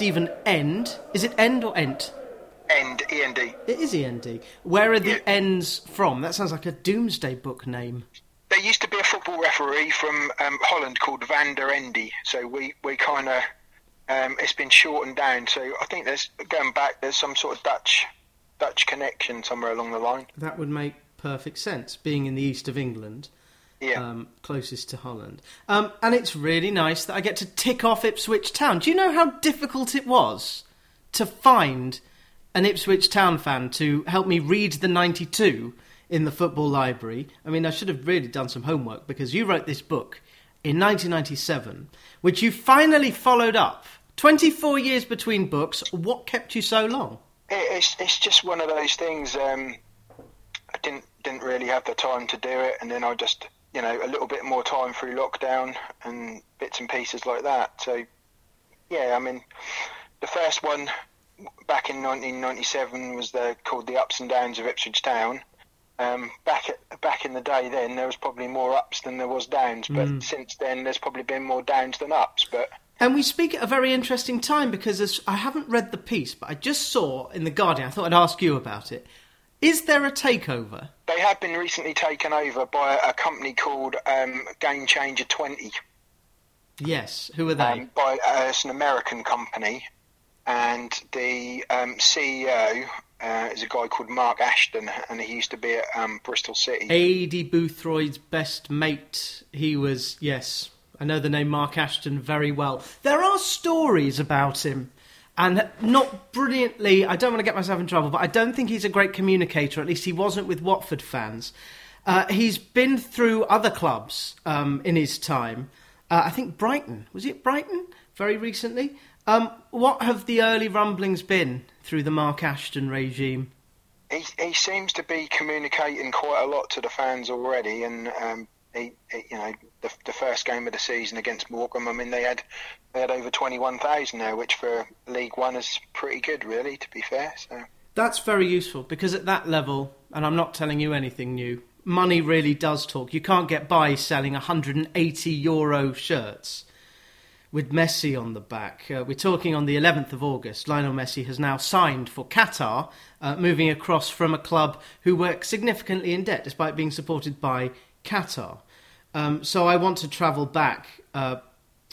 Stephen End. Is it End or Ent? End, E-N-D. It is E-N-D. Where are the Ends from? That sounds like a doomsday book name. There used to be a football referee from Holland called Van der Endy, so we kind of... it's been shortened down, so I think there's some sort of Dutch connection somewhere along the line. That would make perfect sense, being in the east of England, closest to Holland. And it's really nice that I get to tick off Ipswich Town. Do you know how difficult it was to find an Ipswich Town fan to help me read the 92 in the football library? I mean, I should have really done some homework, because you wrote this book in 1997, which you finally followed up. 24 years between books. What kept you so long? It's just one of those things. I didn't really have the time to do it, and then I just, a little bit more time through lockdown and bits and pieces like that. So, yeah, I mean, the first one back in 1997 was called The Ups and Downs of Ipswich Town. Back in the day then, there was probably more ups than there was downs, but since then there's probably been more downs than ups. And we speak at a very interesting time, because I haven't read the piece, but I just saw in The Guardian, I thought I'd ask you about it. Is there a takeover? They have been recently taken over by a company called Game Changer 20. Yes, who are they? It's an American company, and the CEO... is a guy called Mark Ashton, and he used to be at Bristol City. A.D. Boothroyd's best mate. He was, yes, I know the name Mark Ashton very well. There are stories about him, and not brilliantly, I don't want to get myself in trouble, but I don't think he's a great communicator, at least he wasn't with Watford fans. He's been through other clubs in his time. I think Brighton, was it Brighton? Very recently. What have the early rumblings been through the Mark Ashton regime? He seems to be communicating quite a lot to the fans already, and the first game of the season against Morecambe, I mean, they had over 21,000 there, which for League One is pretty good, really, to be fair. So that's very useful, because at that level, and I'm not telling you anything new, money really does talk. You can't get by selling €180 shirts with Messi on the back. We're talking on the 11th of August. Lionel Messi has now signed for Qatar, moving across from a club who were significantly in debt, despite being supported by Qatar. So I want to travel back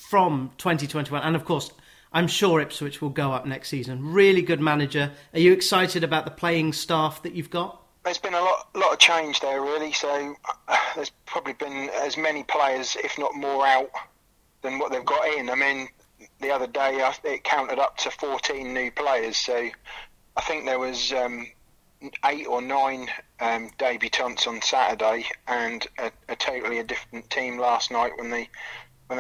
from 2021. And, of course, I'm sure Ipswich will go up next season. Really good manager. Are you excited about the playing staff that you've got? There's been a lot of change there, really. So there's probably been as many players, if not more, out than what they've got in. I mean, the other day it counted up to 14 new players, so I think there was 8 or 9 debutants on Saturday, and a totally different team last night when they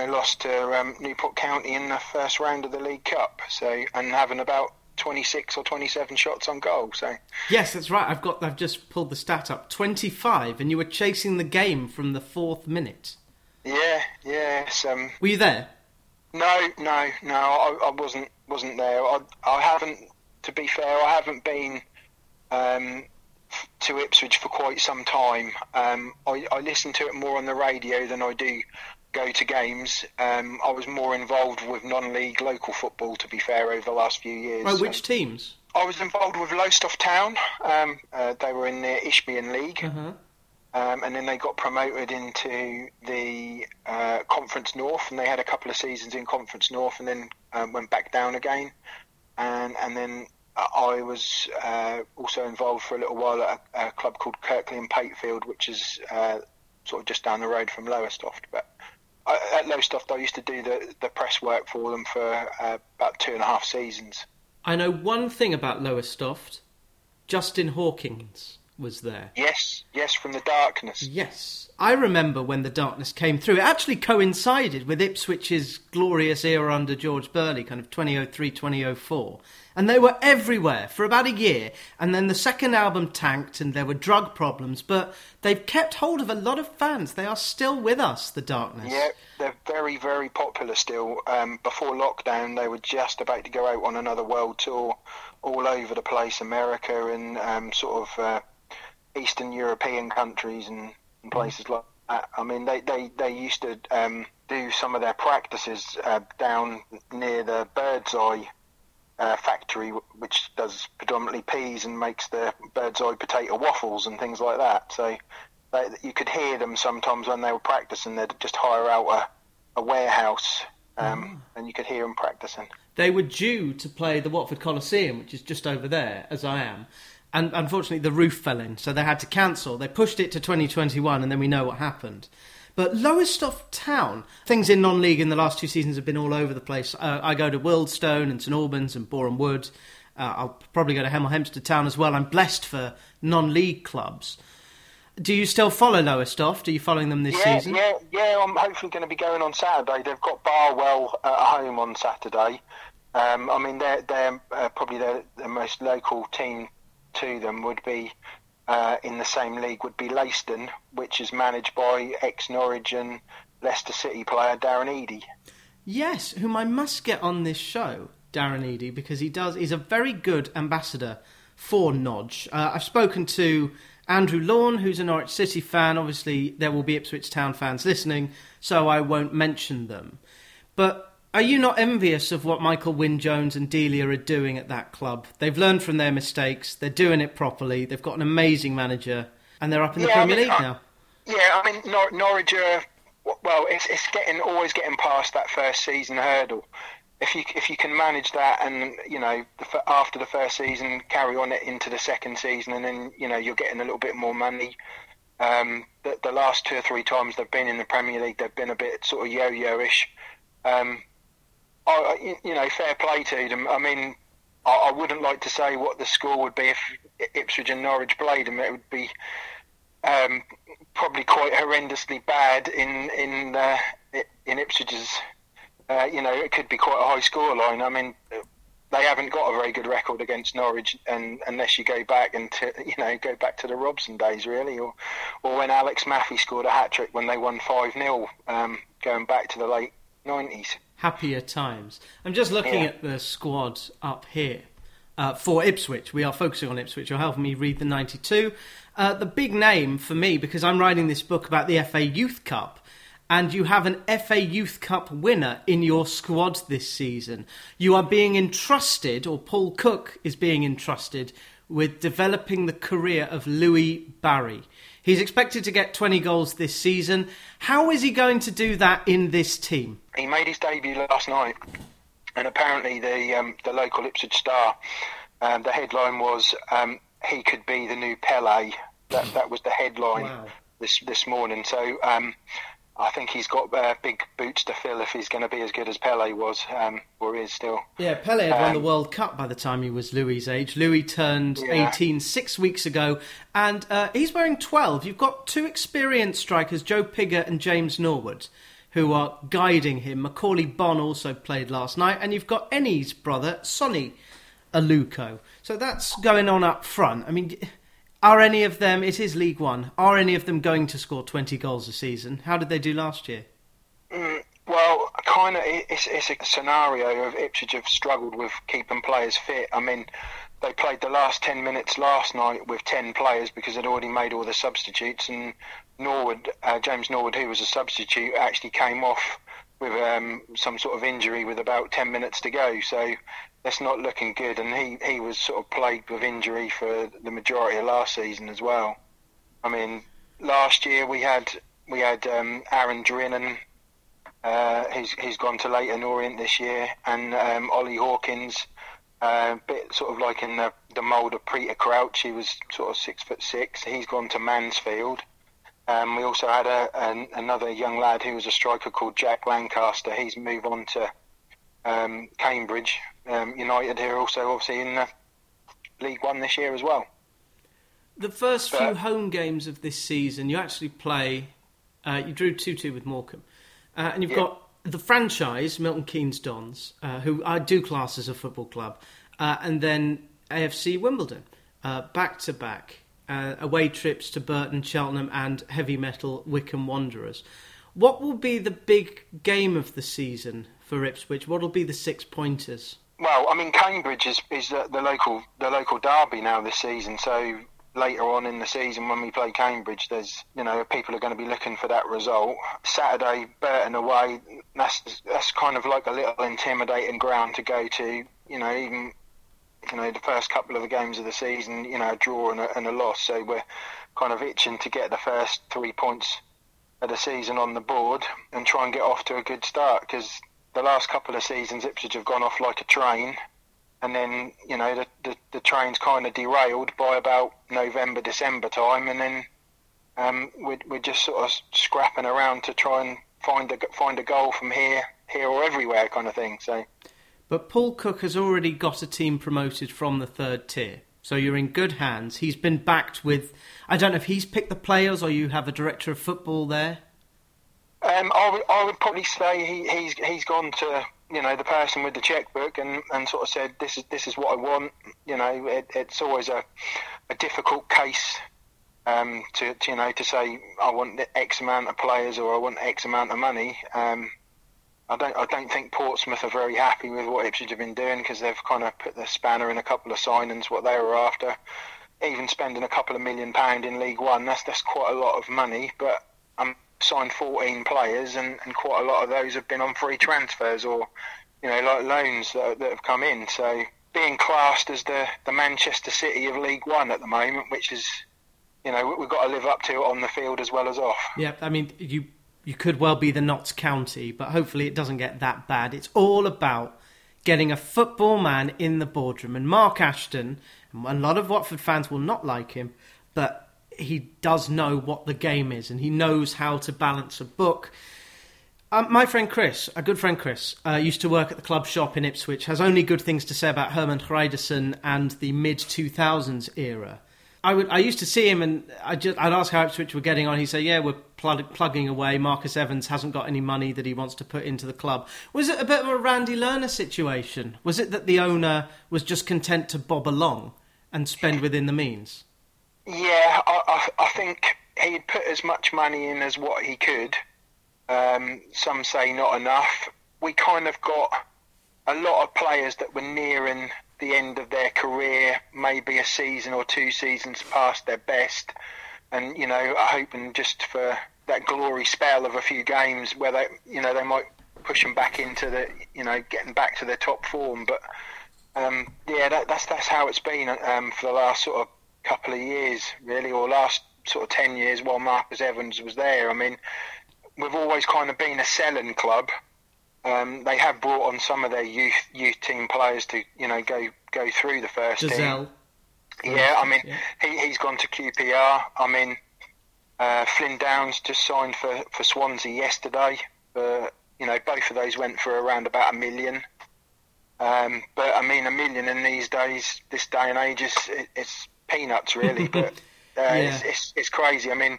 lost to Newport County in the first round of the League Cup, so, and having about 26 or 27 shots on goal. So yes, that's right. I've just pulled the stat up. 25, and you were chasing the game from the 4th minute. Yes. Were you there? No. I wasn't there. I haven't. To be fair, I haven't been to Ipswich for quite some time. I listen to it more on the radio than I do go to games. I was more involved with non-league local football, to be fair, over the last few years. Right, which teams? I was involved with Lowestoft Town. They were in the Isthmian League. Uh-huh. And then they got promoted into the Conference North, and they had a couple of seasons in Conference North, and then went back down again. And then I was also involved for a little while at a club called Kirkley and Patefield, which is sort of just down the road from Lowestoft. But at Lowestoft, I used to do the press work for them for about 2.5 seasons. I know one thing about Lowestoft, Justin Hawkins was there. Yes, from The Darkness. Yes, I remember when The Darkness came through. It actually coincided with Ipswich's glorious era under George Burley, kind of 2003, 2004. And they were everywhere for about a year, and then the second album tanked and there were drug problems, but they've kept hold of a lot of fans. They are still with us, The Darkness. Yeah, they're very, very popular still. Before lockdown, they were just about to go out on another world tour all over the place, America and sort of... Eastern European countries and places like that. I mean, they used to do some of their practices down near the Birdseye factory which does predominantly peas and makes their Birdseye potato waffles and things like that. So you could hear them sometimes when they were practicing. They'd just hire out a warehouse and you could hear them practicing. They were due to play the Watford Coliseum, which is just over there, as I am. And unfortunately, the roof fell in, so they had to cancel. They pushed it to 2021, and then we know what happened. But Lowestoft Town, things in non-league in the last two seasons have been all over the place. I go to Wealdstone and St Albans and Boreham Wood. I'll probably go to Hemel Hempstead Town as well. I'm blessed for non-league clubs. Do you still follow Lowestoft? Are you following them this season? Yeah. I'm hopefully going to be going on Saturday. They've got Barwell at home on Saturday. I mean, they're probably the most local team to them would be... in the same league would be Leyston, which is managed by ex-Norwich and Leicester City player Darren Eady. Yes, whom I must get on this show, Darren Eady, because he's a very good ambassador for Nodge. I've spoken to Andrew Lawn, who's a Norwich City fan. Obviously, there will be Ipswich Town fans listening, so I won't mention them. But are you not envious of what Michael Wynne-Jones and Delia are doing at that club? They've learned from their mistakes. They're doing it properly. They've got an amazing manager, and they're up in the Premier League now. Yeah, I mean, Norwich are... Well, it's always getting past that first season hurdle. If you can manage that, and you know, after the first season, carry on it into the second season, and then you know you're getting a little bit more money. The last two or three times they've been in the Premier League, they've been a bit sort of yo-yo-ish. You know, fair play to them. I mean, I wouldn't like to say what the score would be if Ipswich and Norwich played them. It would be probably quite horrendously bad in Ipswich's. You know, it could be quite a high scoreline. I mean, they haven't got a very good record against Norwich, and unless you go back to the Robson days, really, or when Alex Maffey scored a hat trick when they won 5-0, going back to the late 90s. Happier times. I'm just looking at the squad up here for Ipswich. We are focusing on Ipswich. You're helping me read the 92. The big name for me, because I'm writing this book about the FA Youth Cup, and you have an FA Youth Cup winner in your squad this season. You are being entrusted, or Paul Cook is being entrusted, with developing the career of Louis Barry. He's expected to get 20 goals this season. How is he going to do that in this team? He made his debut last night, and apparently the local Ipswich Star, the headline was he could be the new Pelé. That was the headline this morning. So I think he's got big boots to fill if he's going to be as good as Pelé was or is still. Yeah, Pelé had won the World Cup by the time he was Louis's age. Louis turned 18 6 weeks ago, and he's wearing 12. You've got two experienced strikers, Joe Pigott and James Norwood, who are guiding him. Macaulay Bonn also played last night, and you've got Ennie's brother, Sonny Aluko. So that's going on up front. I mean, are any of them, it is League One, are any of them going to score 20 goals a season? How did they do last year? Well, kind of, it's a scenario of Ipswich have struggled with keeping players fit. I mean, they played the last 10 minutes last night with 10 players because they'd already made all the substitutes, and Norwood, James Norwood, who was a substitute, actually came off with some sort of injury with about 10 minutes to go, so that's not looking good. And he was sort of plagued with injury for the majority of last season as well. I mean, last year we had Aaron Drinan, who's gone to Leyton Orient this year, and Ollie Hawkins, a bit sort of like in the mould of Peter Crouch. He was sort of 6'6". He's gone to Mansfield. We also had another young lad who was a striker called Jack Lancaster. He's moved on to Cambridge United, who are also obviously in League One this year as well. The first few home games of this season, you actually play... you drew 2-2 with Morecambe. And you've got the franchise, Milton Keynes Dons, who I do class as a football club, and then AFC Wimbledon, back-to-back. Away trips to Burton, Cheltenham and heavy metal Wycombe Wanderers. What will be the big game of the season for Ipswich? What will be the six-pointers? Well, I mean, Cambridge is the local derby now this season, so later on in the season when we play Cambridge, there's, you know, people are going to be looking for that result. Saturday, Burton away, that's kind of like a little intimidating ground to go to. you know, even, you know, the first couple of the games of the season, you know, a draw and a loss. So we're kind of itching to get the first 3 points of the season on the board and try and get off to a good start, because the last couple of seasons Ipswich have gone off like a train, and then, you know, the train's kind of derailed by about November, December time, and then we're just sort of scrapping around to try and find a goal from here or everywhere kind of thing. So, but Paul Cook has already got a team promoted from the third tier, so you're in good hands. He's been backed with, I don't know if he's picked the players or you have a director of football there. I would probably say he's gone to, you know, the person with the chequebook and sort of said, this is what I want. You know, it's always a difficult case to you know, to say I want X amount of players or I want X amount of money. I don't think Portsmouth are very happy with what Ipswich have been doing, because they've kind of put the spanner in a couple of signings what they were after. Even spending a couple of £1 million in League One, that's quite a lot of money, but I'm signed 14 players and quite a lot of those have been on free transfers or, you know, like loans that have come in. So being classed as the Manchester City of League One at the moment, which is, you know, we've got to live up to it on the field as well as off. Yeah, I mean, you could well be the Notts County, but hopefully it doesn't get that bad. It's all about getting a football man in the boardroom. And Mark Ashton, a lot of Watford fans will not like him, but he does know what the game is and he knows how to balance a book. My friend Chris, a good friend Chris, used to work at the club shop in Ipswich, has only good things to say about Herman Hreiderson and the mid-2000s era. I used to see him and I'd ask how Ipswich were getting on. He'd say, yeah, we're plugging away. Marcus Evans hasn't got any money that he wants to put into the club. Was it a bit of a Randy Lerner situation? Was it that the owner was just content to bob along and spend within the means? Yeah, I think he had put as much money in as what he could. Some say not enough. We kind of got a lot of players that were nearing the end of their career, maybe a season or two seasons past their best. And, you know, hoping just for that glory spell of a few games where they, you know, they might push them back into the, you know, getting back to their top form. But, yeah, that's how it's been for the last sort of couple of years really, or last sort of 10 years while Marcus Evans was there. I mean, we've always kind of been a selling club. They have brought on some of their youth team players to, you know, go through the first Giselle team. Yeah, I mean, yeah. He's gone to QPR. I mean, Flynn Downs just signed for Swansea yesterday. You know, both of those went for around about £1 million. But I mean, £1 million in these days, this day and age, it's peanuts really, but yeah. It's crazy. I mean,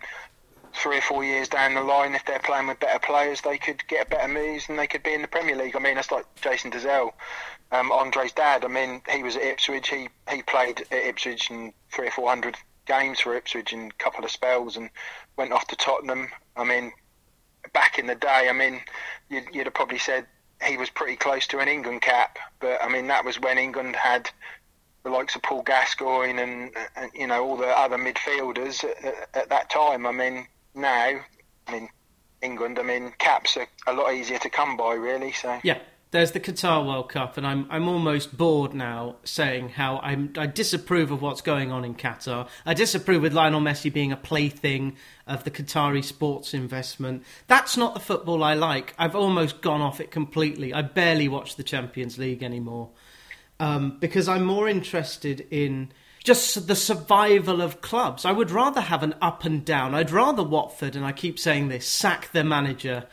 3 or 4 years down the line, if they're playing with better players, they could get better moves and they could be in the Premier League. I mean, that's like Jason Dazelle, Andre's dad. I mean, he was at Ipswich. He played at Ipswich in 300 or 400 games for Ipswich in a couple of spells and went off to Tottenham. I mean, back in the day, I mean, you'd have probably said he was pretty close to an England cap, but I mean, that was when England had the likes of Paul Gascoigne and you know, all the other midfielders at that time. I mean, now, I mean, England, I mean, caps are a lot easier to come by, really. So yeah, there's the Qatar World Cup, and I'm almost bored now saying how I disapprove of what's going on in Qatar. I disapprove with Lionel Messi being a plaything of the Qatari sports investment. That's not the football I like. I've almost gone off it completely. I barely watch the Champions League anymore. Because I'm more interested in just the survival of clubs. I would rather have an up and down. I'd rather Watford, and I keep saying this, sack their manager,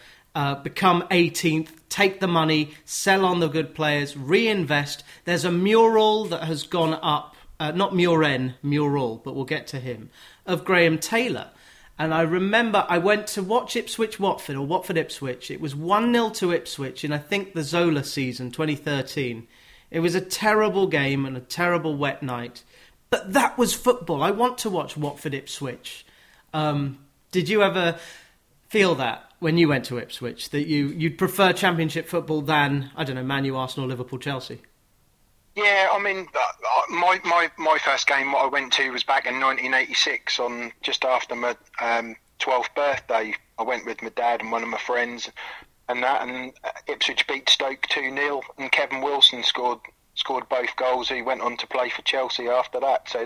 become 18th, take the money, sell on the good players, reinvest. There's a mural that has gone up, not Muren, mural, but we'll get to him, of Graham Taylor. And I remember I went to watch Ipswich-Watford, or Watford-Ipswich. It was 1-0 to Ipswich in, I think, the Zola season, 2013. It was a terrible game and a terrible wet night. But that was football. I want to watch Watford Ipswich. Did you ever feel that when you went to Ipswich, that you'd prefer Championship football than, I don't know, Man U, Arsenal, Liverpool, Chelsea? Yeah, I mean, my first game what I went to was back in 1986, on just after my 12th birthday. I went with my dad and one of my friends. And Ipswich beat Stoke 2-0 and Kevin Wilson scored scored both goals. He went on to play for Chelsea after that. So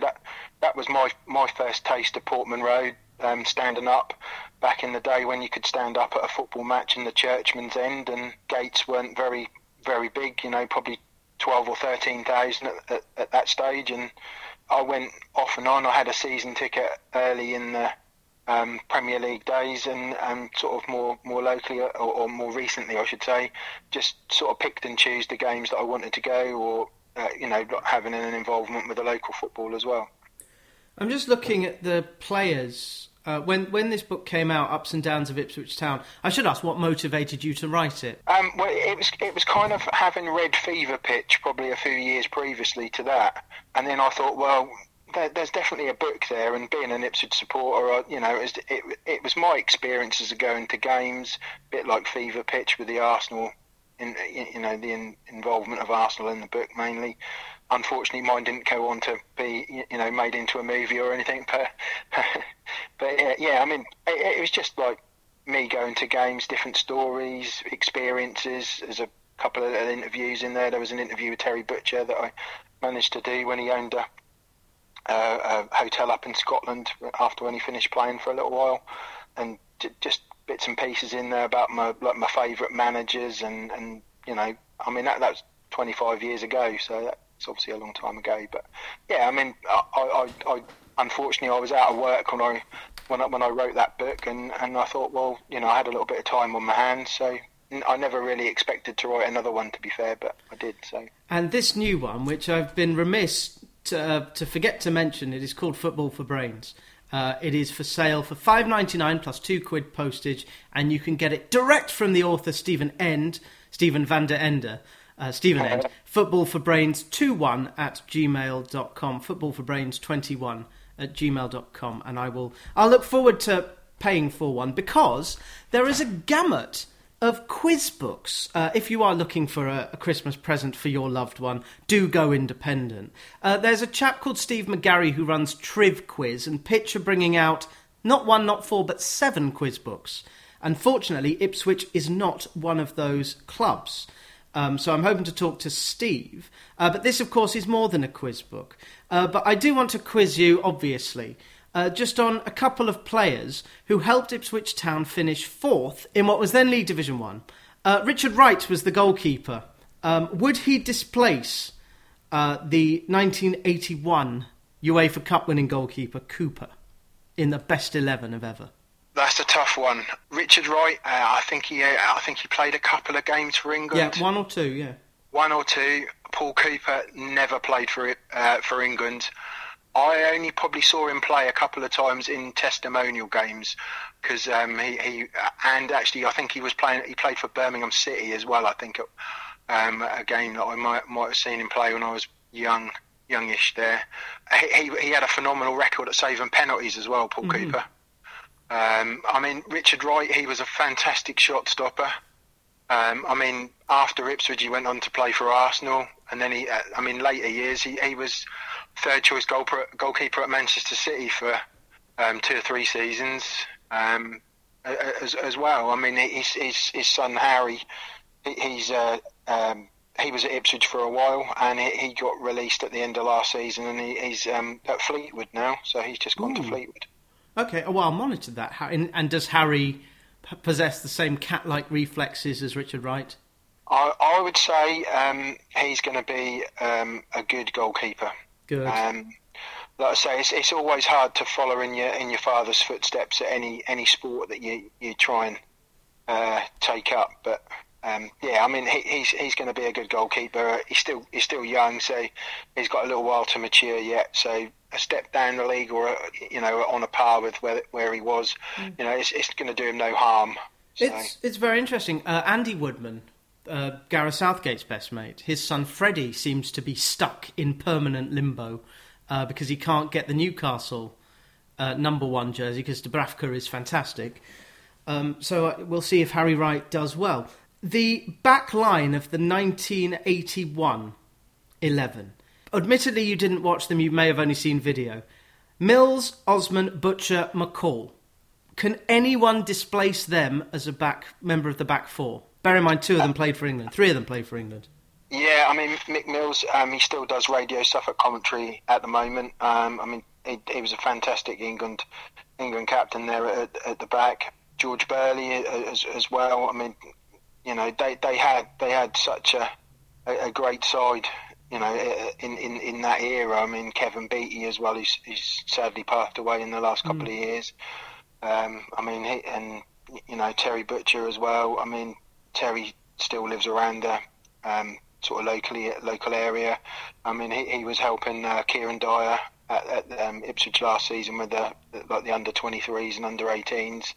that was my first taste of Portman Road, standing up back in the day when you could stand up at a football match in the Churchman's End, and gates weren't very, very big, you know, probably 12 or 13,000 at that stage. And I went off and on. I had a season ticket early in the Premier League days, and sort of more locally, or more recently I should say, just sort of picked and choose the games that I wanted to go, or having an involvement with the local football as well. I'm just looking at the players when this book came out, Ups and Downs of Ipswich Town. I should ask, what motivated you to write it? Well, it was kind of having read Fever Pitch probably a few years previously to that, and then I thought, well, there's definitely a book there, and being an Ipswich supporter, it was my experiences of going to games, a bit like Fever Pitch with the Arsenal, the involvement of Arsenal in the book mainly. Unfortunately, mine didn't go on to be, made into a movie or anything, but it was just like me going to games, different stories, experiences. There's a couple of little interviews in there. There was an interview with Terry Butcher that I managed to do when he owned a hotel up in Scotland after when he finished playing for a little while, and just bits and pieces in there about my favourite managers, and that was 25 years ago, so that's obviously a long time ago. But I unfortunately I was out of work when I wrote that book, and I thought, well, I had a little bit of time on my hands, so I never really expected to write another one, to be fair, but I did. So, and this new one, which I've been remiss to forget to mention, it is called Football for Brains. It is for sale for £5.99 plus £2 postage, and you can get it direct from the author Stephen End. Football for Brains 21 at gmail.com, Football for Brains 21 at gmail.com, and I'll look forward to paying for one, because there is a gamut of quiz books. If you are looking for a Christmas present for your loved one, do go independent. There's a chap called Steve McGarry who runs Triv Quiz, and Pitch are bringing out not one, not four, but 7 quiz books. Unfortunately, Ipswich is not one of those clubs. So I'm hoping to talk to Steve. But this, of course, is more than a quiz book. But I do want to quiz you, obviously, just on a couple of players who helped Ipswich Town finish 4th in what was then League Division 1. Richard Wright was the goalkeeper. Would he displace the 1981 UEFA Cup winning goalkeeper Cooper in the best 11 of ever? That's a tough one. Richard Wright, I think he played a couple of games for England. Yeah, 1 or 2, yeah. 1 or 2. Paul Cooper never played for England. I only probably saw him play a couple of times in testimonial games, because he played for Birmingham City as well, I think, a game that I might have seen him play when I was youngish there. He had a phenomenal record at saving penalties as well, Paul mm-hmm. Cooper. Richard Wright, he was a fantastic shot stopper. After Ipswich, he went on to play for Arsenal, and then later years, he was third choice goalkeeper at Manchester City for 2 or 3 seasons as well. His son Harry, he was at Ipswich for a while, and he got released at the end of last season, and he's at Fleetwood now, so he's just gone to Fleetwood. Okay, well, I'll monitor that. And does Harry possess the same cat-like reflexes as Richard Wright? I would say he's going to be a good goalkeeper. Good. Like I say, it's always hard to follow in your father's footsteps at any sport that you try and take up. But he's going to be a good goalkeeper. He's still young, so he's got a little while to mature yet. So a step down the league, or on a par with where he was, it's going to do him no harm. So. It's very interesting. Andy Woodman, Gareth Southgate's best mate, his son Freddie seems to be stuck in permanent limbo because he can't get the Newcastle #1 jersey, because Dubravka is fantastic. So we'll see if Harry Wright does well. The back line of the 1981 11. Admittedly, you didn't watch them, you may have only seen video. Mills, Osman, Butcher, McCall. Can anyone displace them as a member of the back 4? Bear in mind, 2 of them played for England. 3 of them played for England. Yeah, I mean, Mick Mills, he still does radio stuff at commentary at the moment. I mean, he was a fantastic England captain there at the back. George Burley as well. I mean, you know, they had such a great side, you know, in that era. I mean, Kevin Beattie as well, he's sadly passed away in the last couple of years. I mean, you know, Terry Butcher as well. I mean, Terry still lives around there. Sort of local area. I mean, he was helping Kieran Dyer at Ipswich last season with the under 23s and under 18s.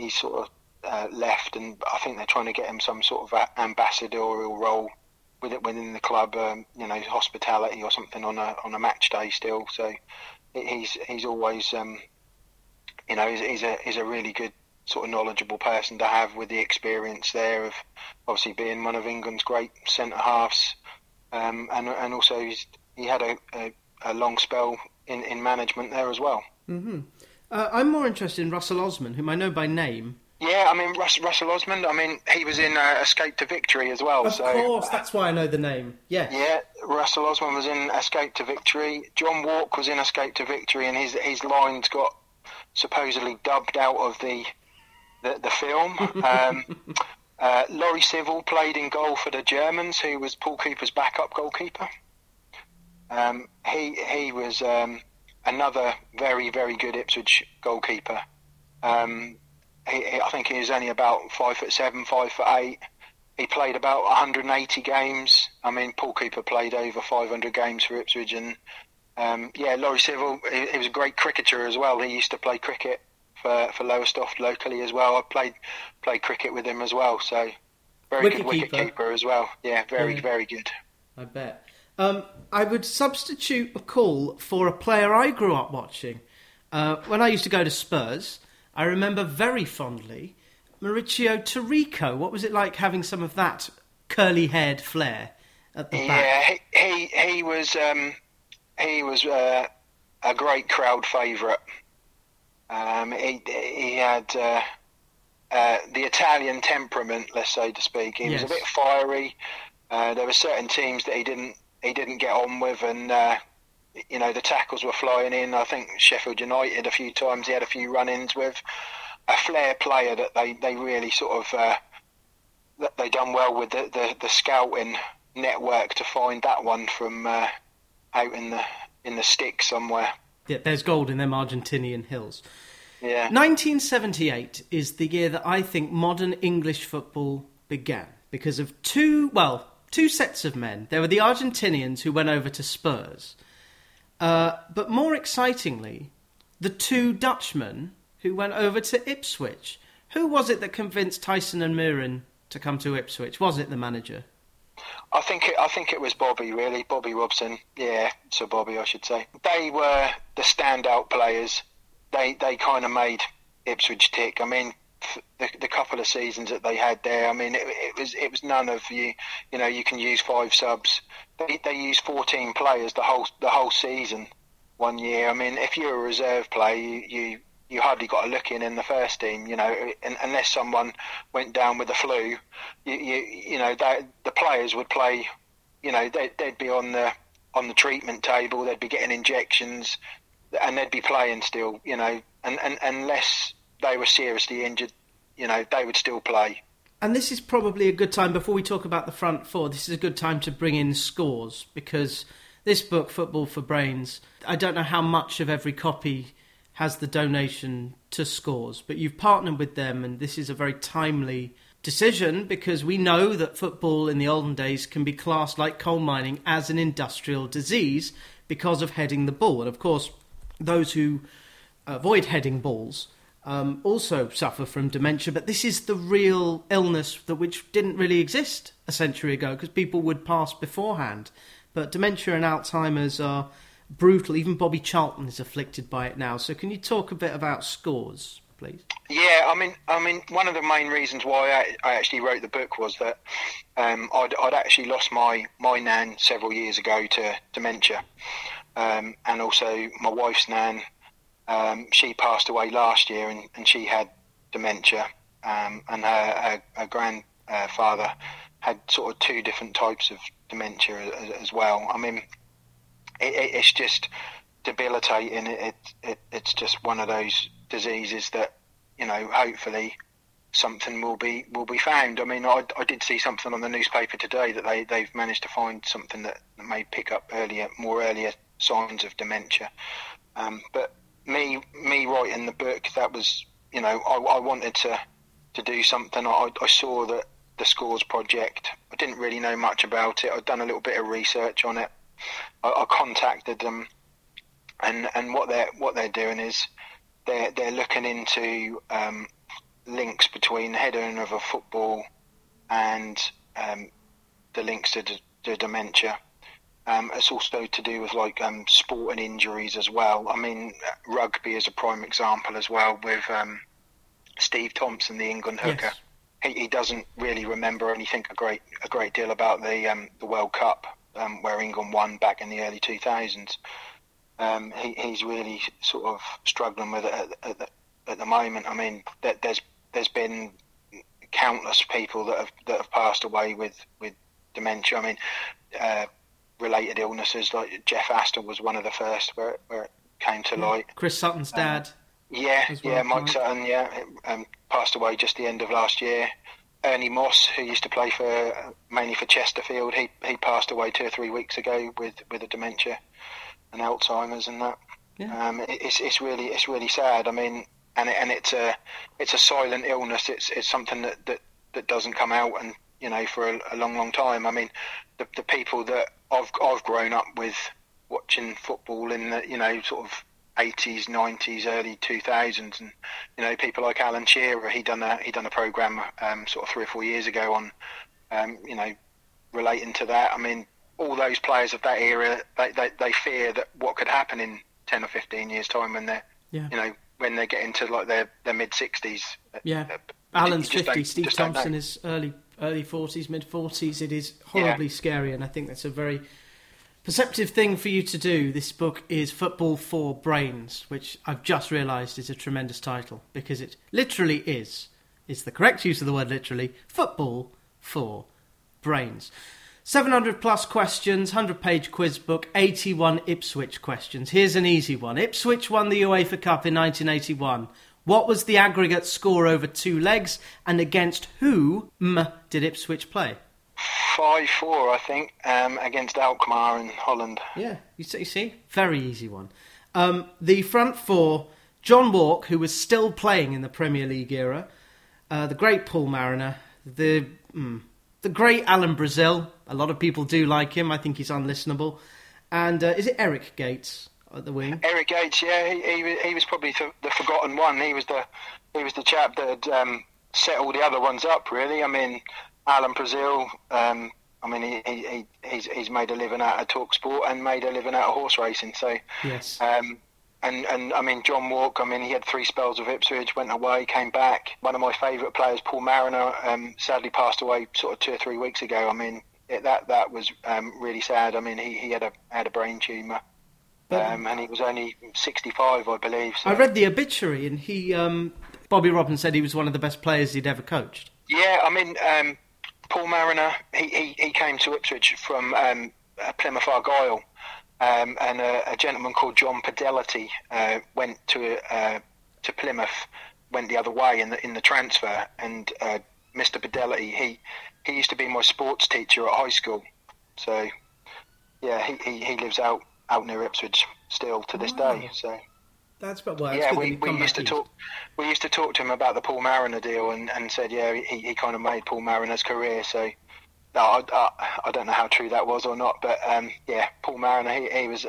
He sort of left, and I think they're trying to get him some sort of ambassadorial role within the club. You know, hospitality or something on a match day still. So he's always, you know, he's a really good sort of knowledgeable person to have, with the experience there of obviously being one of England's great centre halves, and also he had a long spell in management there as well. Mm-hmm. I'm more interested in Russell Osman, whom I know by name. Yeah, I mean Russell Osman. I mean, he was in Escape to Victory as well. Of course, that's why I know the name. Yes. Yeah, Russell Osman was in Escape to Victory. John Wark was in Escape to Victory, and his lines got supposedly dubbed out of the film. Laurie Civil played in goal for the Germans, who was Paul Cooper's backup goalkeeper. He was another very, very good Ipswich goalkeeper. I think he was only about 5'7", 5'8". He played about 180 games. I mean, Paul Cooper played over 500 games for Ipswich, and Laurie Civil, he was a great cricketer as well. He used to play cricket for Lowestoft locally as well. I played cricket with him as well, so very good wicket keeper as well. Yeah, very good. I bet. I would substitute a call for a player I grew up watching. When I used to go to Spurs, I remember very fondly Mauricio Tirico. What was it like having some of that curly-haired flair at the back? Yeah, he was a great crowd favourite. He had the Italian temperament, let's say to speak. He was a bit fiery. There were certain teams that he didn't get on with, and you know, the tackles were flying in. I think Sheffield United a few times he had a few run-ins with. A flair player that they really sort of they done well with the scouting network to find that one from out in the stick somewhere. Yeah, there's gold in them Argentinian hills. Yeah. 1978 is the year that I think modern English football began, because of two sets of men. There were the Argentinians who went over to Spurs, but more excitingly, the two Dutchmen who went over to Ipswich. Who was it that convinced Tyson and Muren to come to Ipswich? Was it the manager? I think it was Bobby, really. Bobby Robson. Yeah, Sir Bobby, I should say. They were the standout players. They kind of made Ipswich tick. I mean, the couple of seasons that they had there, I mean, it was none of you know, you can use five subs. They used 14 players the whole season one year. I mean, if you're a reserve player, you hardly got a look in the first team, you know, unless someone went down with the flu. You know, the players would play, you know, they'd be on the treatment table, they'd be getting injections, and they'd be playing still, you know, and unless they were seriously injured, you know, they would still play. And this is probably a good time, before we talk about the front four, this is a good time to bring in scores, because this book, Football for Brains, I don't know how much of every copy has the donation to Scores, but you've partnered with them, and this is a very timely decision, because we know that football in the olden days can be classed, like coal mining, as an industrial disease because of heading the ball. And of course, those who avoid heading balls also suffer from dementia, but this is the real illness which didn't really exist a century ago, because people would pass beforehand. But dementia and Alzheimer's are brutal. Even Bobby Charlton is afflicted by it now. So can you talk a bit about Scores, please? Yeah, I mean, one of the main reasons why I actually wrote the book was that I'd actually lost my nan several years ago to dementia, and also my wife's nan. She passed away last year, and she had dementia, and her grandfather had sort of two different types of dementia as well. I mean, it's just debilitating. It's just one of those diseases that, you know, hopefully something will be found. I mean, I did see something on the newspaper today that they've managed to find something that may pick up earlier signs of dementia. But me writing the book, that was, you know, I wanted to do something. I saw that the Scores project. I didn't really know much about it. I'd done a little bit of research on it. I contacted them, and what they're doing is they're looking into links between head on of a football and the links to dementia. It's also to do with like sport and injuries as well. I mean, rugby is a prime example as well with Steve Thompson, the England hooker. Yes. He doesn't really remember anything a great deal about the World Cup where England won back in the early 2000s. He's really sort of struggling with it at the moment. I mean, there's been countless people that have passed away with dementia. I mean, related illnesses, like Jeff Astor was one of the first where it came to light. Chris Sutton's dad. Mike Sutton, passed away just the end of last year. Ernie Moss, who used to play mainly for Chesterfield, he passed away 2 or 3 weeks ago with a dementia and Alzheimer's and that. Yeah. It's really sad. I mean, and it's a silent illness. It's something that doesn't come out, and you know, for a long, long time. I mean, the people that I've grown up with watching football in the, you know, sort of 80s, 90s, early 2000s, and you know, people like Alan Shearer, he done a program sort of 3 or 4 years ago on you know, relating to that. I mean, all those players of that era, they fear that what could happen in 10 or 15 years time when they're you know, when they get into like their mid 60s. Alan's 50, Steve Thompson is early 40s, mid 40s. It is horribly scary, and I think that's a very perceptive thing for you to do. This book is Football for Brains, which I've just realised is a tremendous title, because it literally is. It's the correct use of the word literally. Football for Brains. 700 plus questions, 100-page quiz book, 81 Ipswich questions. Here's an easy one. Ipswich won the UEFA Cup in 1981. What was the aggregate score over two legs, and against who did Ipswich play? 5-4, I think, against Alkmaar in Holland. Yeah, you see? Very easy one. The front four: John Wark, who was still playing in the Premier League era, the great Paul Mariner, the great Alan Brazil. A lot of people do like him. I think he's unlistenable. And is it Eric Gates at the wing? Eric Gates, yeah. He was probably the forgotten one. He was the chap that had set all the other ones up, really. I mean, Alan Brazil, he's made a living out of talk sport and made a living out of horse racing. So, yes. And I mean, John Wark, I mean, he had three spells of Ipswich, went away, came back. One of my favourite players, Paul Mariner, sadly passed away sort of 2 or 3 weeks ago. I mean, that was really sad. I mean, he had a brain tumour. And he was only 65, I believe. So. I read the obituary, and he, Bobby Robson said he was one of the best players he'd ever coached. Yeah, I mean, Paul Mariner, he came to Ipswich from Plymouth Argyle, and a gentleman called John Pedellity went to Plymouth, went the other way in the transfer, and Mr. Pedellity, he used to be my sports teacher at high school, so yeah, he lives out near Ipswich still to this day. So that's about well. Yeah, we used to talk to him about the Paul Mariner deal, and said, yeah, he kind of made Paul Mariner's career. So I don't know how true that was or not, but yeah, Paul Mariner, he was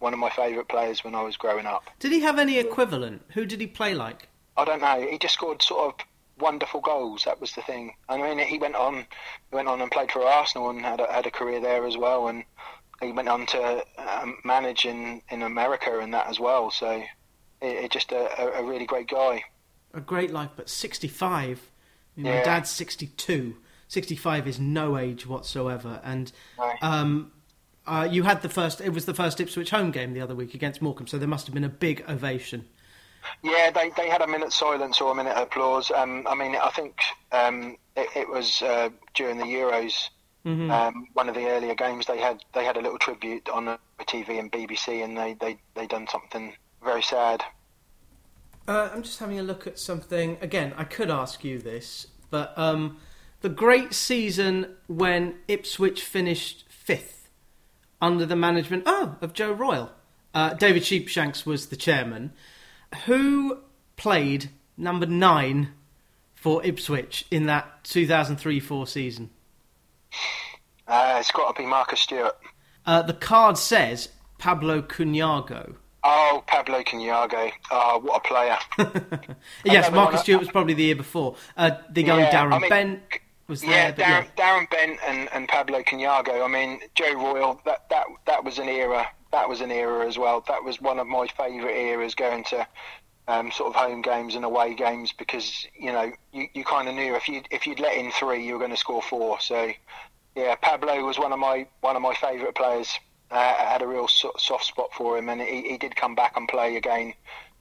one of my favourite players when I was growing up. Did he have any equivalent? Who did he play like? I don't know. He just scored sort of wonderful goals. That was the thing. I mean, he went on and played for Arsenal and had a career there as well, and he went on to manage in America and that as well. So it just a really great guy. A great life, but 65. I mean, yeah. My dad's 62. 65 is no age whatsoever. And you had it was the first Ipswich home game the other week against Morecambe, so there must have been a big ovation Yeah, they had a minute silence or a minute applause. I mean, I think it was during the Euros, mm-hmm. One of the earlier games, they had a little tribute on TV and BBC, and they done something very sad. I'm just having a look at something. Again, I could ask you this, but the great season when Ipswich finished 5th under the management of Joe Royal. David Sheepshanks was the chairman. Who played number 9 for Ipswich in that 2003-04 season? It's got to be Marcus Stewart. The card says Pablo Cunyago. Oh, Pablo Cunyago. Oh, what a player. Yes, Marcus Stewart was probably the year before. The young Darren Bent was there. Yeah, Darren Bent and Pablo Cunyago. I mean, Joe Royal, that was an era. That was an era as well. That was one of my favourite eras, going to sort of home games and away games, because, you know, you kind of knew if you'd let in 3, you were going to score 4. So, yeah, Pablo was one of my favourite players. I had a real soft spot for him, and he did come back and play again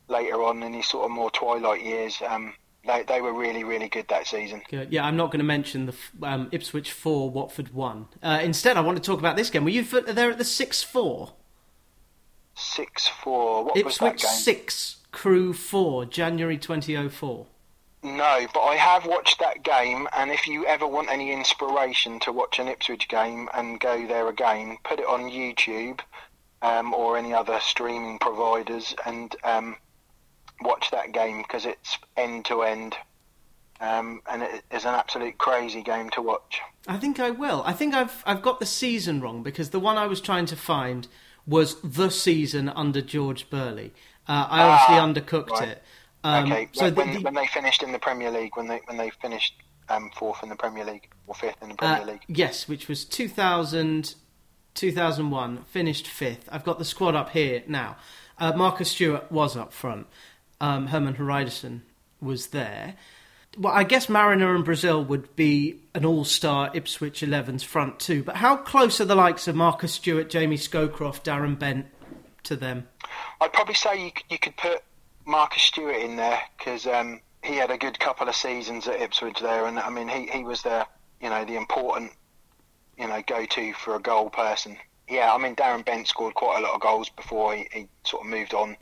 later on in his sort of more twilight years. They were really, really good that season. Good. Yeah, I'm not going to mention the Ipswich 4, Watford 1. Instead, I want to talk about this game. Were you there at the 6-4? 6-4. What was that game? Ipswich 6, Crewe 4, January 2004. No, but I have watched that game, and if you ever want any inspiration to watch an Ipswich game and go there again, put it on YouTube or any other streaming providers and watch that game, because it's end-to-end and it is an absolute crazy game to watch. I think I will. I think I've got the season wrong, because the one I was trying to find was the season under George Burley. I obviously undercooked it. Okay, so when they finished in the Premier League, when they finished 4th in the Premier League or 5th in the Premier League. Yes, which was 2000, 2001, finished 5th. I've got the squad up here now. Marcus Stewart was up front. Herman Hreiðarsson was there. Well, I guess Mariner and Brazil would be an all-star Ipswich 11's front two, but how close are the likes of Marcus Stewart, Jamie Scowcroft, Darren Bent to them? I'd probably say you could put Marcus Stewart in there, because he had a good couple of seasons at Ipswich there, and I mean he was the, you know, the important, you know, go-to for a goal person. Yeah, I mean Darren Bent scored quite a lot of goals before he sort of moved on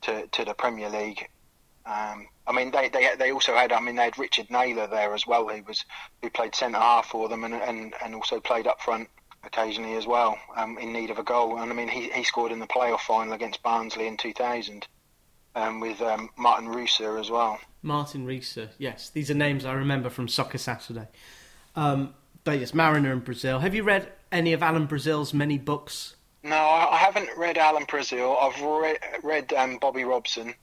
to the Premier League. I mean they also had they had Richard Naylor there as well, who played centre half for them and also played up front occasionally as well, in need of a goal. And I mean he scored in the playoff final against Barnsley in 2000. With Martin Reeser as well. Martin Reeser, yes. These are names I remember from Soccer Saturday. But yes, Mariner and Brazil. Have you read any of Alan Brazil's many books? No, I haven't read Alan Brazil. I've read Bobby Robson,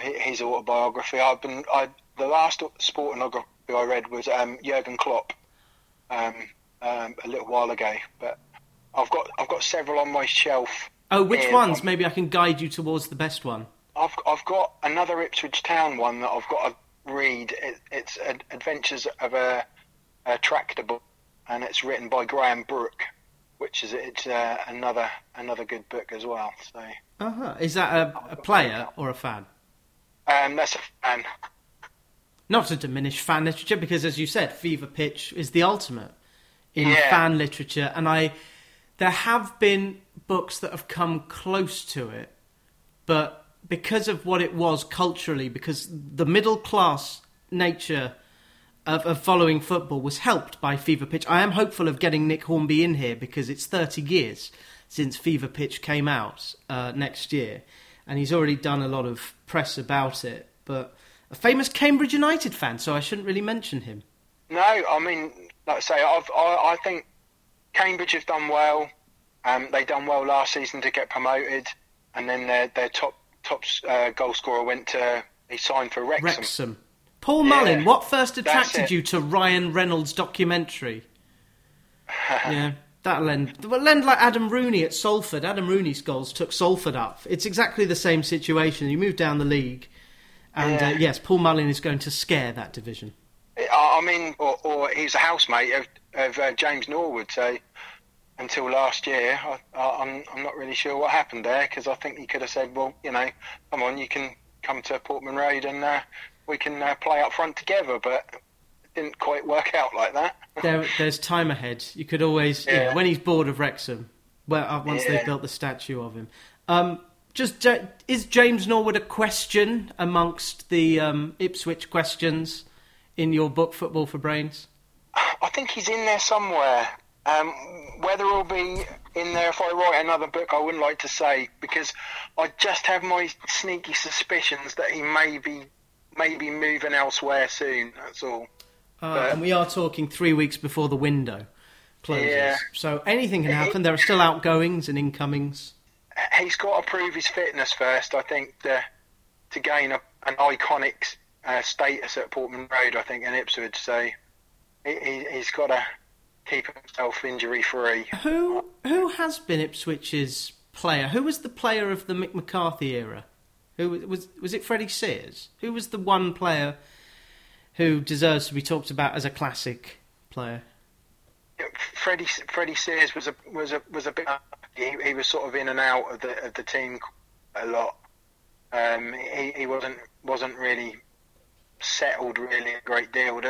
his autobiography. The last sporting biography I read was Jurgen Klopp a little while ago. But I've got several on my shelf. Oh, which ones? Maybe I can guide you towards the best one. I've got another Ipswich Town one that I've got to read. It's Adventures of a Tractor Boy, and it's written by Graham Brooke, which is another good book as well. So, is that a player or a fan? That's a fan. Not to diminish fan literature, because as you said, Fever Pitch is the ultimate in fan literature, and there have been books that have come close to it, but because of what it was culturally, because the middle class nature of following football was helped by Fever Pitch. I am hopeful of getting Nick Hornby in here, because it's 30 years since Fever Pitch came out next year, and he's already done a lot of press about it, but a famous Cambridge United fan, so I shouldn't really mention him. No, I mean, like I say, I think Cambridge have done well. They done well last season to get promoted, and then their top goal scorer he signed for Wrexham. Paul Mullin, what first attracted you to Ryan Reynolds' documentary? Yeah, that'll end. Well, end like Adam Rooney at Salford. Adam Rooney's goals took Salford up. It's exactly the same situation. You move down the league, and yes, Paul Mullin is going to scare that division. I mean, or he's a housemate of James Norwood, so. Until last year, I'm not really sure what happened there, because I think he could have said, well, you know, come on, you can come to Portman Road and we can play up front together, but it didn't quite work out like that. There's time ahead. You could always, yeah, when he's bored of Wrexham, well, once they've built the statue of him. Just is James Norwood a question amongst the Ipswich questions in your book, Football for Brains? I think he's in there somewhere. Whether he'll be in there if I write another book, I wouldn't like to say, because I just have my sneaky suspicions that he may be moving elsewhere soon, that's all. And we are talking 3 weeks before the window closes. Yeah. So anything can happen. There are still outgoings and incomings. He's got to prove his fitness first, I think, to gain an iconic status at Portman Road, I think, in Ipswich. So he's got to keep himself injury-free. Who has been Ipswich's player? Who was the player of the Mick McCarthy era? Who was it? Freddie Sears? Who was the one player who deserves to be talked about as a classic player? Freddie Sears was a bit. He was sort of in and out of the team a lot. He wasn't really settled really a great deal.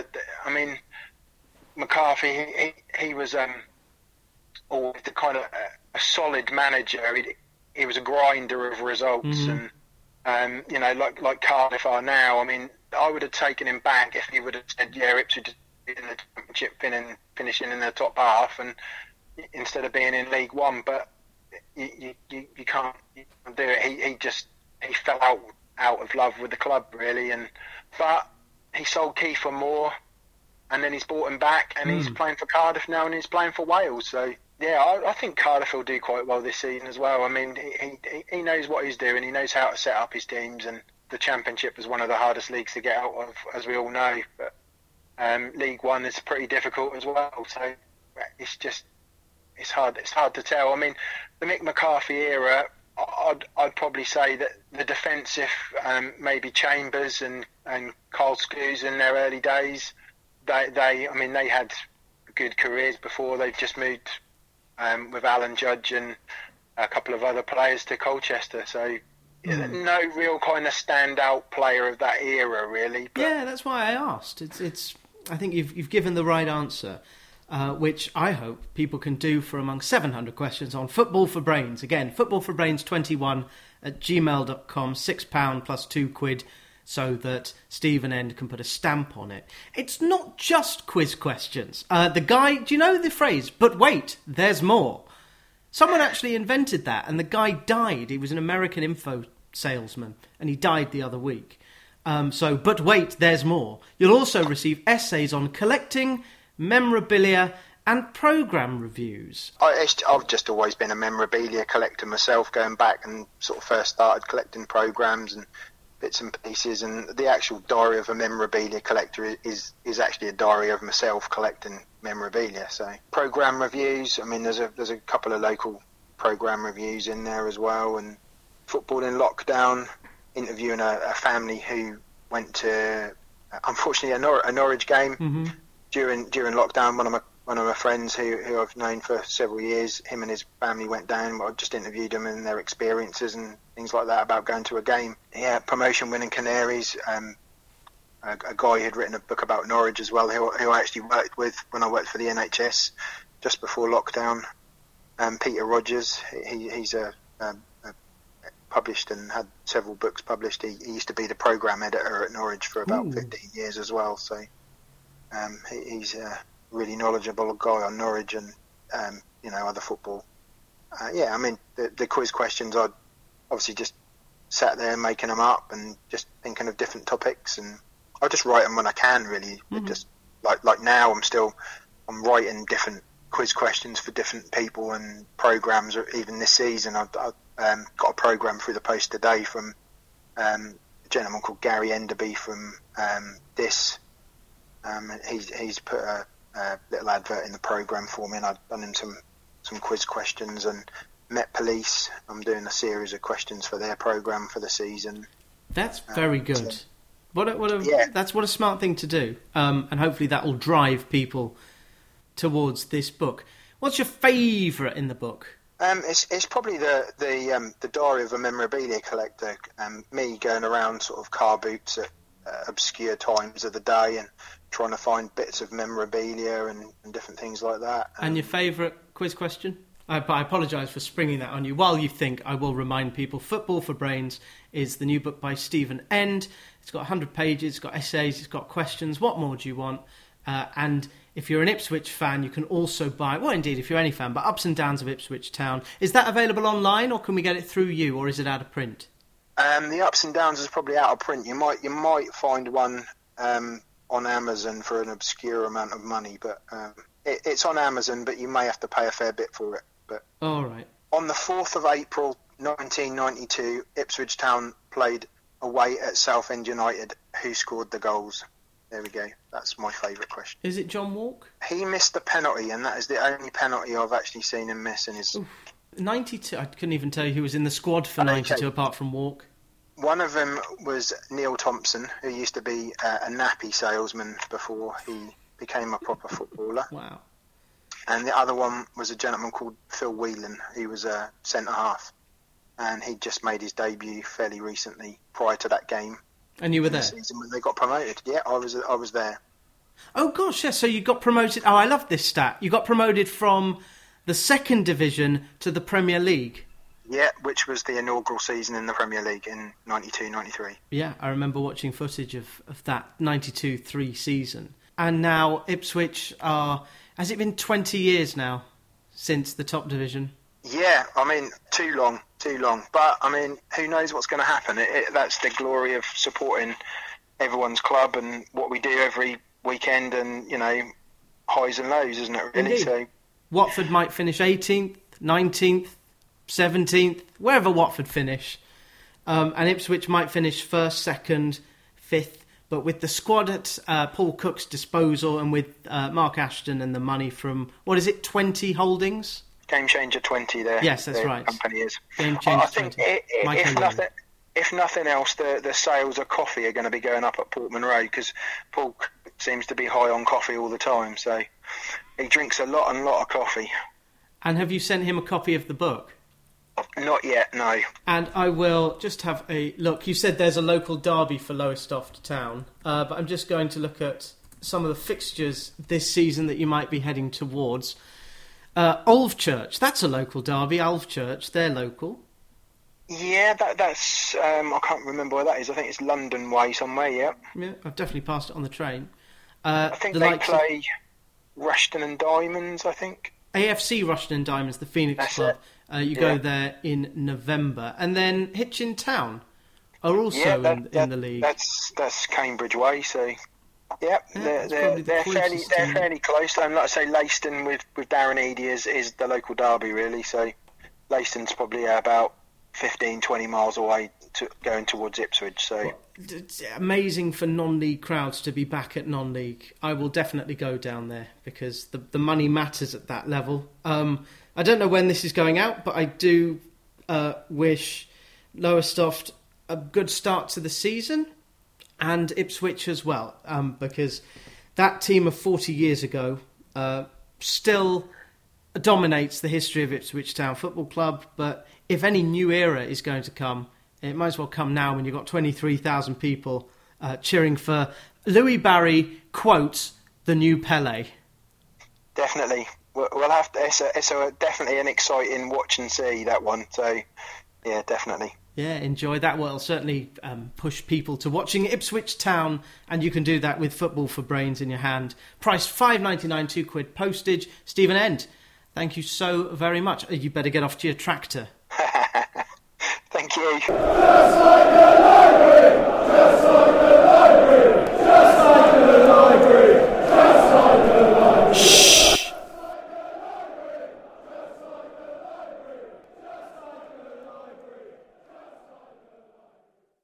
I mean, McCarthy he was always the kind of a solid manager. He was a grinder of results, and you know, like Cardiff are now. I mean, I would have taken him back if he would have said, "Yeah, Ipswich in the championship, finishing in the top half," and instead of being in League One, but. You can't do it. He fell out of love with the club really, but he sold Keith for more, and then he's bought him back, and he's playing for Cardiff now, and he's playing for Wales. So yeah, I think Cardiff will do quite well this season as well. I mean, he knows what he's doing. He knows how to set up his teams, and the Championship is one of the hardest leagues to get out of, as we all know. But League One is pretty difficult as well. So it's just. It's hard to tell. I mean, the Mick McCarthy era, I'd probably say that the defensive, maybe Chambers and Carl Skews in their early days, they had good careers before. They've just moved with Alan Judge and a couple of other players to Colchester. So no real kind of standout player of that era, really. But... yeah, that's why I asked. It's. I think you've given the right answer. Which I hope people can do for among 700 questions on Football for Brains. Again, footballforbrains21@gmail.com, £6 plus £2, so that Stephen End can put a stamp on it. It's not just quiz questions. The guy, do you know the phrase, "But wait, there's more"? Someone actually invented that, and the guy died. He was an American info salesman, and he died the other week. So, but wait, there's more. You'll also receive essays on collecting, memorabilia and programme reviews. I've just always been a memorabilia collector myself, going back and sort of first started collecting programmes and bits and pieces, and the actual diary of a memorabilia collector is actually a diary of myself collecting memorabilia. So programme reviews, I mean, there's a couple of local programme reviews in there as well, and football in lockdown, interviewing a family who went to, unfortunately, a Norwich game. Mm-hmm. During lockdown, one of my friends who I've known for several years, him and his family went down. I just interviewed them and their experiences and things like that about going to a game. Yeah, promotion winning Canaries. A guy who'd written a book about Norwich as well, who I actually worked with when I worked for the NHS just before lockdown. Peter Rogers, he's published and had several books published. He used to be the programme editor at Norwich for about 15 years as well, so... he's a really knowledgeable guy on Norwich and other football. I mean the quiz questions, I obviously just sat there making them up and just thinking of different topics, and I just write them when I can really. Mm-hmm. Just like now, I'm writing different quiz questions for different people and programs. Or even this season, I've got a program through the post today from a gentleman called Gary Enderby from this. He's put a little advert in the programme for me, and I've done him some quiz questions. And Met Police, I'm doing a series of questions for their programme for the season. That's very good. So, that's what a smart thing to do. And hopefully that will drive people towards this book. What's your favourite in the book? It's probably the diary of a memorabilia collector. Me going around sort of car boots at obscure times of the day and trying to find bits of memorabilia and different things like that. And your favourite quiz question? I apologise for springing that on you. While you think, I will remind people, Football for Brains is the new book by Stephen End. It's got 100 pages, it's got essays, it's got questions. What more do you want? And if you're an Ipswich fan, you can also buy, well, indeed, if you're any fan, but Ups and Downs of Ipswich Town. Is that available online, or can we get it through you, or is it out of print? The Ups and Downs is probably out of print. You might find one on Amazon for an obscure amount of money, but it's on Amazon, but you may have to pay a fair bit for it. But all right. On the 4th of April 1992, Ipswich Town played away at Southend United. Who scored the goals? There we go. That's my favourite question. Is it John Wark? He missed the penalty, and that is the only penalty I've actually seen him miss in his... Oof. 92, I couldn't even tell you who was in the squad for 92 apart from Wark. One of them was Neil Thompson, who used to be a nappy salesman before he became a proper footballer. Wow. And the other one was a gentleman called Phil Whelan, who was a centre-half. And he just made his debut fairly recently prior to that game. And you were there? The season when they got promoted. Yeah, I was there. Oh, gosh, yeah, so you got promoted. Oh, I love this stat. You got promoted from the second division to the Premier League. Yeah, which was the inaugural season in the Premier League in 92-93. Yeah, I remember watching footage of that 92-3 season. And now Ipswich are... Has it been 20 years now since the top division? Yeah, I mean, too long. But, I mean, who knows what's going to happen? That's the glory of supporting everyone's club and what we do every weekend and, you know, highs and lows, isn't it, really? Indeed. So Watford might finish 18th, 19th, 17th, wherever Watford finish. And Ipswich might finish first, second, fifth. But with the squad at Paul Cook's disposal and with Mark Ashton and the money from, 20 holdings? Game Changer 20 there. Yes, that's right. Company is. Game Changer 20. I think 20. If nothing else, the sales of coffee are going to be going up at Portman Road because Paul seems to be high on coffee all the time. So he drinks a lot and lot of coffee. And have you sent him a copy of the book? Not yet, no. And I will just have a look. You said there's a local derby for Lowestoft Town, but I'm just going to look at some of the fixtures this season that you might be heading towards. Alvechurch, that's a local derby. Alvechurch, they're local. Yeah, that's... I can't remember where that is. I think it's London way somewhere, yeah. Yeah, I've definitely passed it on the train. I think they play Rushden and Diamonds, I think. AFC Rushden and Diamonds, the Phoenix that's Club. It. Go there in November. And then Hitchin Town are also in the league. That's Cambridge way, so... Yeah, they're fairly close. And like I say, Leyston with Darren Eady is the local derby, really. So Leyston's probably about 15, 20 miles away going towards Ipswich. So it's amazing for non-league crowds to be back at non-league. I will definitely go down there because the money matters at that level. I don't know when this is going out, but I do wish Lowestoft a good start to the season and Ipswich as well, because that team of 40 years ago still dominates the history of Ipswich Town Football Club. But if any new era is going to come, it might as well come now when you've got 23,000 people cheering for Louis Barry, quote, the new Pelé. Definitely. We'll have to. It's definitely an exciting watch and see, that one. So, yeah, definitely. Yeah, enjoy that. Well, certainly push people to watching Ipswich Town, and you can do that with Football for Brains in your hand. Price £5.99, £2 postage. Stephen End, thank you so very much. You better get off to your tractor. Thank you.